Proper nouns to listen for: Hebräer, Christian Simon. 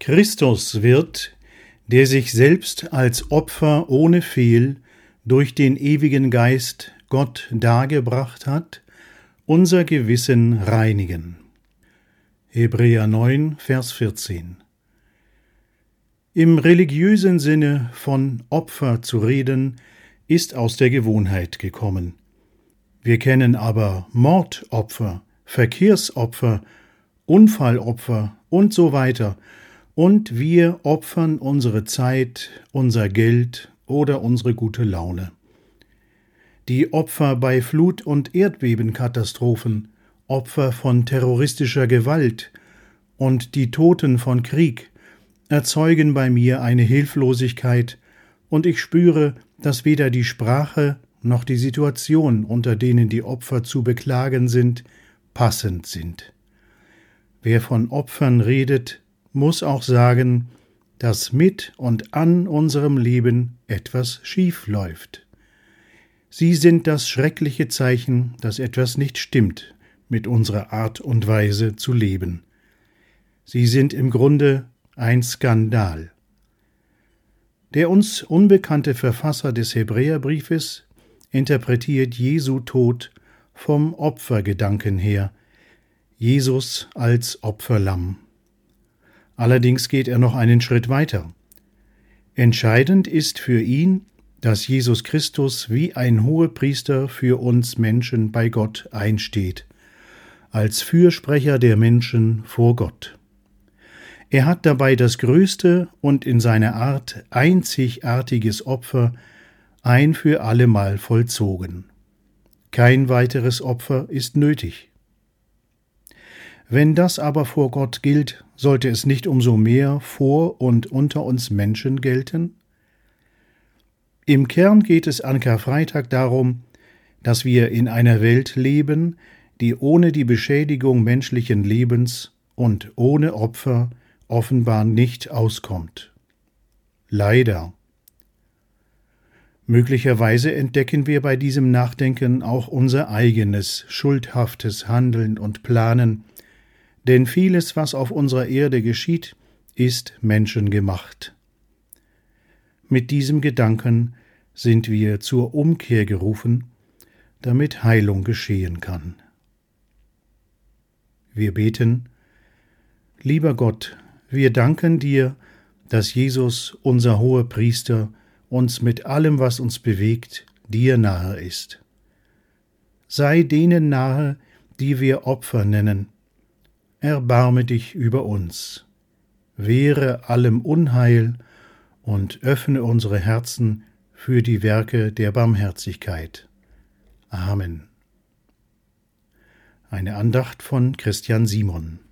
Christus wird, der sich selbst als Opfer ohne Fehl durch den ewigen Geist Gott dargebracht hat, unser Gewissen reinigen. Hebräer 9, Vers 14. Im religiösen Sinne von Opfer zu reden, ist aus der Gewohnheit gekommen. Wir kennen aber Mordopfer, Verkehrsopfer, Unfallopfer und so weiter, und wir opfern unsere Zeit, unser Geld oder unsere gute Laune. Die Opfer bei Flut- und Erdbebenkatastrophen, Opfer von terroristischer Gewalt und die Toten von Krieg erzeugen bei mir eine Hilflosigkeit, und ich spüre, dass weder die Sprache noch die Situation, unter denen die Opfer zu beklagen sind, passend sind. Wer von Opfern redet, muss auch sagen, dass mit und an unserem Leben etwas schief läuft. Sie sind das schreckliche Zeichen, dass etwas nicht stimmt mit unserer Art und Weise zu leben. Sie sind im Grunde ein Skandal. Der uns unbekannte Verfasser des Hebräerbriefes interpretiert Jesu Tod vom Opfergedanken her, Jesus als Opferlamm. Allerdings geht er noch einen Schritt weiter. Entscheidend ist für ihn, dass Jesus Christus wie ein Hohepriester für uns Menschen bei Gott einsteht, als Fürsprecher der Menschen vor Gott. Er hat dabei das größte und in seiner Art einzigartiges Opfer ein für allemal vollzogen. Kein weiteres Opfer ist nötig. Wenn das aber vor Gott gilt, sollte es nicht umso mehr vor und unter uns Menschen gelten? Im Kern geht es an Karfreitag darum, dass wir in einer Welt leben, die ohne die Beschädigung menschlichen Lebens und ohne Opfer offenbar nicht auskommt. Leider. Möglicherweise entdecken wir bei diesem Nachdenken auch unser eigenes, schuldhaftes Handeln und Planen, denn vieles, was auf unserer Erde geschieht, ist menschengemacht. Mit diesem Gedanken sind wir zur Umkehr gerufen, damit Heilung geschehen kann. Wir beten: Lieber Gott, wir danken dir, dass Jesus, unser hoher Priester, uns mit allem, was uns bewegt, dir nahe ist. Sei denen nahe, die wir Opfer nennen. Erbarme dich über uns. Wehre allem Unheil und öffne unsere Herzen für die Werke der Barmherzigkeit. Amen. Eine Andacht von Christian Simon.